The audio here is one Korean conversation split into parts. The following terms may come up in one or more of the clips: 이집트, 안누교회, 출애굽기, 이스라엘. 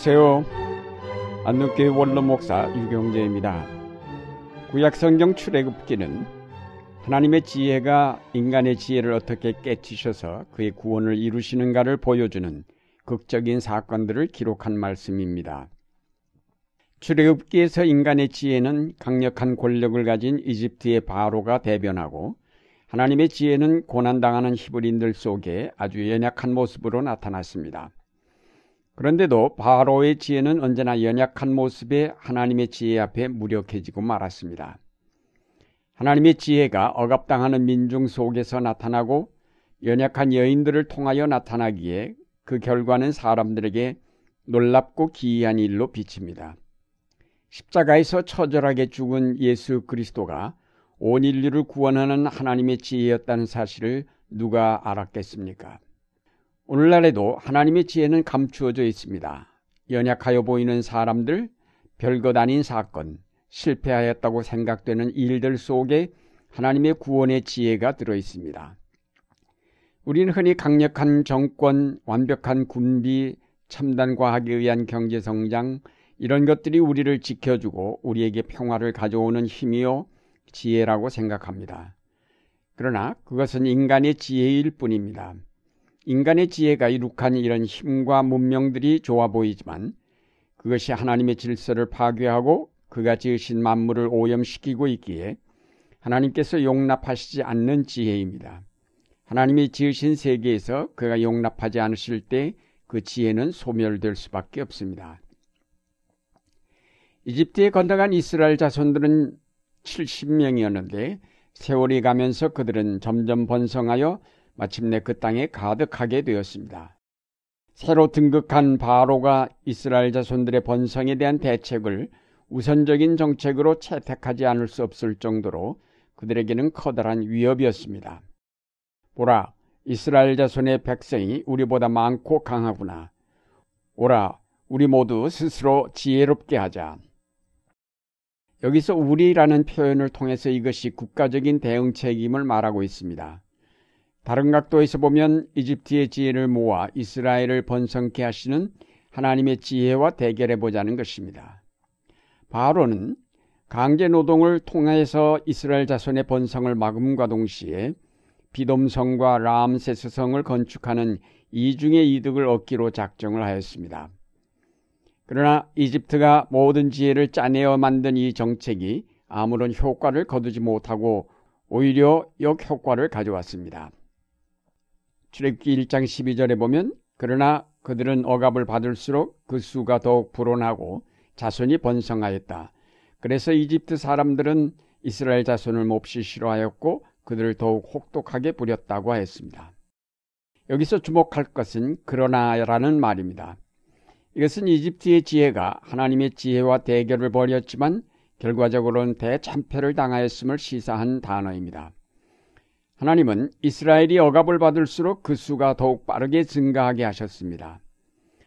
안녕하세요. 안누교회 원로 목사 유경재입니다. 구약성경 출애굽기는 하나님의 지혜가 인간의 지혜를 어떻게 깨치셔서 그의 구원을 이루시는가를 보여주는 극적인 사건들을 기록한 말씀입니다. 출애굽기에서 인간의 지혜는 강력한 권력을 가진 이집트의 바로가 대변하고 하나님의 지혜는 고난당하는 히브리인들 속에 아주 연약한 모습으로 나타났습니다. 그런데도 바로의 지혜는 언제나 연약한 모습에 하나님의 지혜 앞에 무력해지고 말았습니다. 하나님의 지혜가 억압당하는 민중 속에서 나타나고 연약한 여인들을 통하여 나타나기에 그 결과는 사람들에게 놀랍고 기이한 일로 비칩니다. 십자가에서 처절하게 죽은 예수 그리스도가 온 인류를 구원하는 하나님의 지혜였다는 사실을 누가 알았겠습니까? 오늘날에도 하나님의 지혜는 감추어져 있습니다. 연약하여 보이는 사람들, 별것 아닌 사건, 실패하였다고 생각되는 일들 속에 하나님의 구원의 지혜가 들어 있습니다. 우리는 흔히 강력한 정권, 완벽한 군비, 첨단 과학에 의한 경제성장, 이런 것들이 우리를 지켜주고 우리에게 평화를 가져오는 힘이요, 지혜라고 생각합니다. 그러나 그것은 인간의 지혜일 뿐입니다. 인간의 지혜가 이룩한 이런 힘과 문명들이 좋아 보이지만 그것이 하나님의 질서를 파괴하고 그가 지으신 만물을 오염시키고 있기에 하나님께서 용납하시지 않는 지혜입니다. 하나님이 지으신 세계에서 그가 용납하지 않으실 때 그 지혜는 소멸될 수밖에 없습니다. 이집트에 건너간 이스라엘 자손들은 70명이었는데 세월이 가면서 그들은 점점 번성하여 마침내 그 땅에 가득하게 되었습니다. 새로 등극한 바로가 이스라엘 자손들의 번성에 대한 대책을 우선적인 정책으로 채택하지 않을 수 없을 정도로 그들에게는 커다란 위협이었습니다. 보라, 이스라엘 자손의 백성이 우리보다 많고 강하구나. 오라, 우리 모두 스스로 지혜롭게 하자. 여기서 우리라는 표현을 통해서 이것이 국가적인 대응책임을 말하고 있습니다. 다른 각도에서 보면 이집트의 지혜를 모아 이스라엘을 번성케 하시는 하나님의 지혜와 대결해보자는 것입니다. 바로는 강제노동을 통해서 이스라엘 자손의 번성을 막음과 동시에 비돔성과 라암세스성을 건축하는 이중의 이득을 얻기로 작정을 하였습니다. 그러나 이집트가 모든 지혜를 짜내어 만든 이 정책이 아무런 효과를 거두지 못하고 오히려 역효과를 가져왔습니다. 출애굽기 1장 12절에 보면 그러나 그들은 억압을 받을수록 그 수가 더욱 불어나고 자손이 번성하였다. 그래서 이집트 사람들은 이스라엘 자손을 몹시 싫어하였고 그들을 더욱 혹독하게 부렸다고 했습니다. 여기서 주목할 것은 그러나라는 말입니다. 이것은 이집트의 지혜가 하나님의 지혜와 대결을 벌였지만 결과적으로는 대참패를 당하였음을 시사한 단어입니다. 하나님은 이스라엘이 억압을 받을수록 그 수가 더욱 빠르게 증가하게 하셨습니다.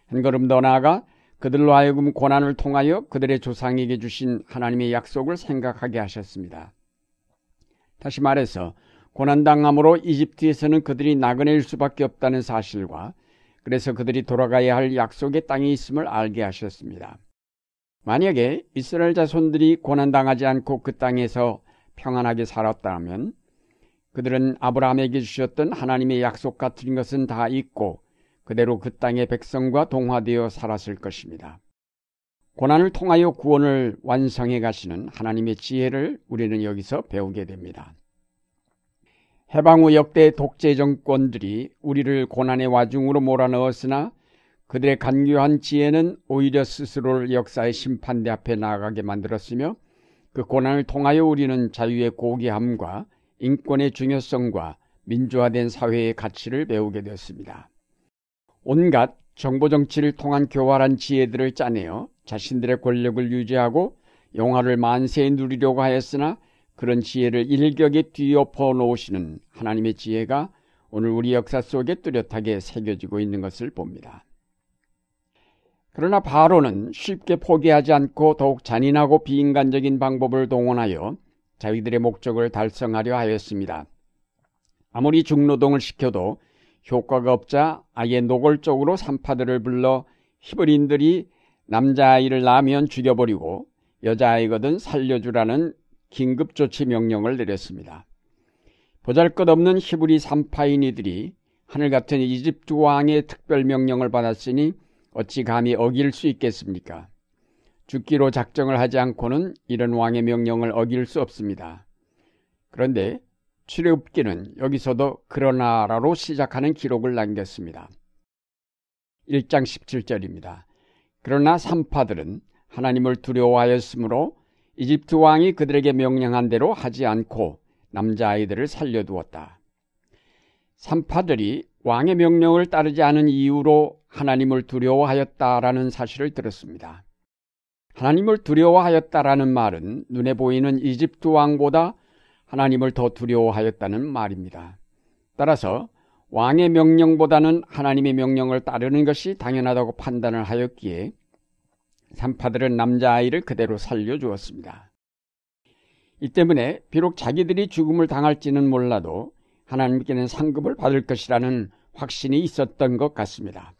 한 걸음 더 나아가 그들로 하여금 고난을 통하여 그들의 조상에게 주신 하나님의 약속을 생각하게 하셨습니다. 다시 말해서 고난당함으로 이집트에서는 그들이 나그네일 수밖에 없다는 사실과 그래서 그들이 돌아가야 할 약속의 땅이 있음을 알게 하셨습니다. 만약에 이스라엘 자손들이 고난당하지 않고 그 땅에서 평안하게 살았다면 그들은 아브라함에게 주셨던 하나님의 약속 같은 것은 다 잊고 그대로 그 땅의 백성과 동화되어 살았을 것입니다. 고난을 통하여 구원을 완성해 가시는 하나님의 지혜를 우리는 여기서 배우게 됩니다. 해방 후 역대 독재 정권들이 우리를 고난의 와중으로 몰아넣었으나 그들의 간교한 지혜는 오히려 스스로를 역사의 심판대 앞에 나아가게 만들었으며 그 고난을 통하여 우리는 자유의 고귀함과 인권의 중요성과 민주화된 사회의 가치를 배우게 되었습니다. 온갖 정보정치를 통한 교활한 지혜들을 짜내어 자신들의 권력을 유지하고 영화를 만세히 누리려고 하였으나 그런 지혜를 일격에 뒤엎어 놓으시는 하나님의 지혜가 오늘 우리 역사 속에 뚜렷하게 새겨지고 있는 것을 봅니다. 그러나 바로는 쉽게 포기하지 않고 더욱 잔인하고 비인간적인 방법을 동원하여 자기들의 목적을 달성하려 하였습니다. 아무리 중노동을 시켜도 효과가 없자 아예 노골적으로 산파들을 불러 히브리인들이 남자아이를 낳으면 죽여버리고 여자아이거든 살려주라는 긴급조치 명령을 내렸습니다. 보잘것없는 히브리 산파이니들이 하늘같은 이집트 왕의 특별명령을 받았으니 어찌 감히 어길 수 있겠습니까? 죽기로 작정을 하지 않고는 이런 왕의 명령을 어길 수 없습니다. 그런데 출애굽기는 여기서도 그러나라로 시작하는 기록을 남겼습니다. 1장 17절입니다. 그러나 산파들은 하나님을 두려워하였으므로 이집트 왕이 그들에게 명령한 대로 하지 않고 남자아이들을 살려두었다. 산파들이 왕의 명령을 따르지 않은 이유로 하나님을 두려워하였다라는 사실을 들었습니다. 하나님을 두려워하였다라는 말은 눈에 보이는 이집트 왕보다 하나님을 더 두려워하였다는 말입니다. 따라서 왕의 명령보다는 하나님의 명령을 따르는 것이 당연하다고 판단을 하였기에 산파들은 남자아이를 그대로 살려주었습니다. 이 때문에 비록 자기들이 죽음을 당할지는 몰라도 하나님께는 상급을 받을 것이라는 확신이 있었던 것 같습니다.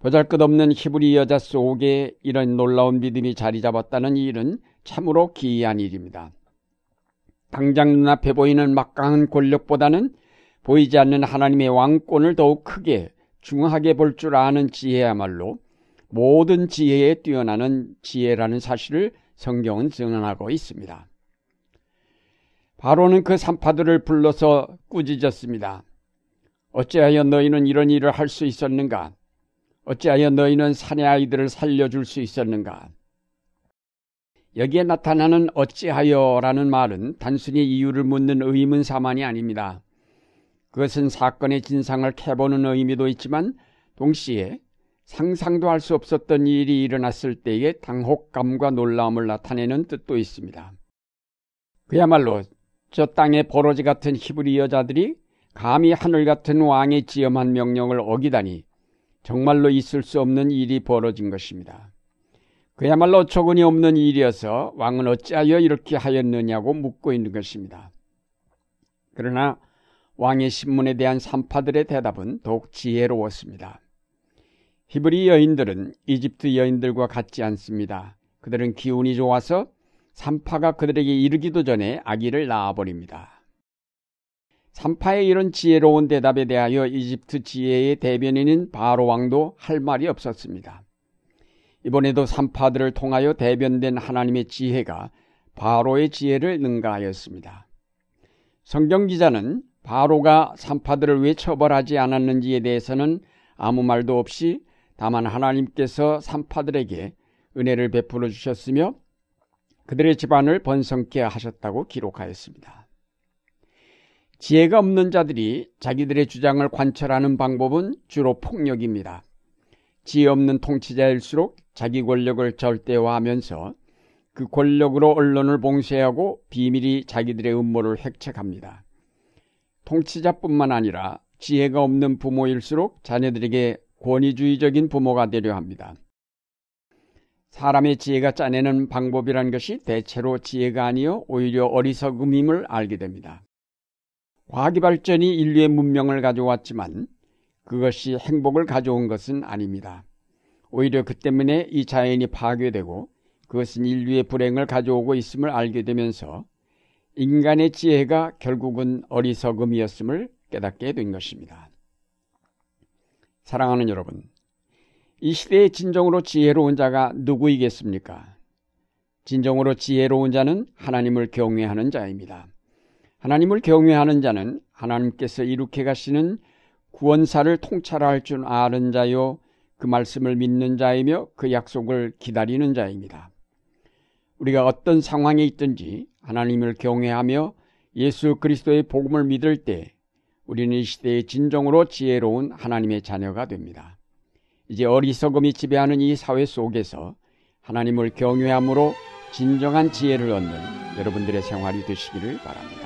보잘것없는 히브리 여자 속에 이런 놀라운 믿음이 자리 잡았다는 이 일은 참으로 기이한 일입니다. 당장 눈앞에 보이는 막강한 권력보다는 보이지 않는 하나님의 왕권을 더욱 크게 중하게 볼 줄 아는 지혜야말로 모든 지혜에 뛰어나는 지혜라는 사실을 성경은 증언하고 있습니다. 바로는 그 산파들을 불러서 꾸짖었습니다. 어찌하여 너희는 이런 일을 할 수 있었는가? 어찌하여 너희는 산의 아이들을 살려줄 수 있었는가? 여기에 나타나는 어찌하여라는 말은 단순히 이유를 묻는 의문사만이 아닙니다. 그것은 사건의 진상을 캐보는 의미도 있지만 동시에 상상도 할 수 없었던 일이 일어났을 때의 당혹감과 놀라움을 나타내는 뜻도 있습니다. 그야말로 저 땅의 버러지 같은 히브리 여자들이 감히 하늘 같은 왕의 지엄한 명령을 어기다니 정말로 있을 수 없는 일이 벌어진 것입니다. 그야말로 어처구니 없는 일이어서 왕은 어찌하여 이렇게 하였느냐고 묻고 있는 것입니다. 그러나 왕의 신문에 대한 산파들의 대답은 더욱 지혜로웠습니다. 히브리 여인들은 이집트 여인들과 같지 않습니다. 그들은 기운이 좋아서 산파가 그들에게 이르기도 전에 아기를 낳아버립니다. 산파의 이런 지혜로운 대답에 대하여 이집트 지혜의 대변인인 바로 왕도 할 말이 없었습니다. 이번에도 산파들을 통하여 대변된 하나님의 지혜가 바로의 지혜를 능가하였습니다. 성경 기자는 바로가 산파들을 왜 처벌하지 않았는지에 대해서는 아무 말도 없이 다만 하나님께서 산파들에게 은혜를 베풀어 주셨으며 그들의 집안을 번성케 하셨다고 기록하였습니다. 지혜가 없는 자들이 자기들의 주장을 관철하는 방법은 주로 폭력입니다. 지혜 없는 통치자일수록 자기 권력을 절대화하면서 그 권력으로 언론을 봉쇄하고 비밀히 자기들의 음모를 획책합니다. 통치자뿐만 아니라 지혜가 없는 부모일수록 자녀들에게 권위주의적인 부모가 되려 합니다. 사람의 지혜가 짜내는 방법이란 것이 대체로 지혜가 아니요 오히려 어리석음임을 알게 됩니다. 과학의 발전이 인류의 문명을 가져왔지만 그것이 행복을 가져온 것은 아닙니다. 오히려 그 때문에 이 자연이 파괴되고 그것은 인류의 불행을 가져오고 있음을 알게 되면서 인간의 지혜가 결국은 어리석음이었음을 깨닫게 된 것입니다. 사랑하는 여러분, 이 시대에 진정으로 지혜로운 자가 누구이겠습니까? 진정으로 지혜로운 자는 하나님을 경외하는 자입니다. 하나님을 경외하는 자는 하나님께서 이룩해 가시는 구원사를 통찰할 줄 아는 자요 그 말씀을 믿는 자이며 그 약속을 기다리는 자입니다. 우리가 어떤 상황에 있든지 하나님을 경외하며 예수 그리스도의 복음을 믿을 때 우리는 이 시대에 진정으로 지혜로운 하나님의 자녀가 됩니다. 이제 어리석음이 지배하는 이 사회 속에서 하나님을 경외함으로 진정한 지혜를 얻는 여러분들의 생활이 되시기를 바랍니다.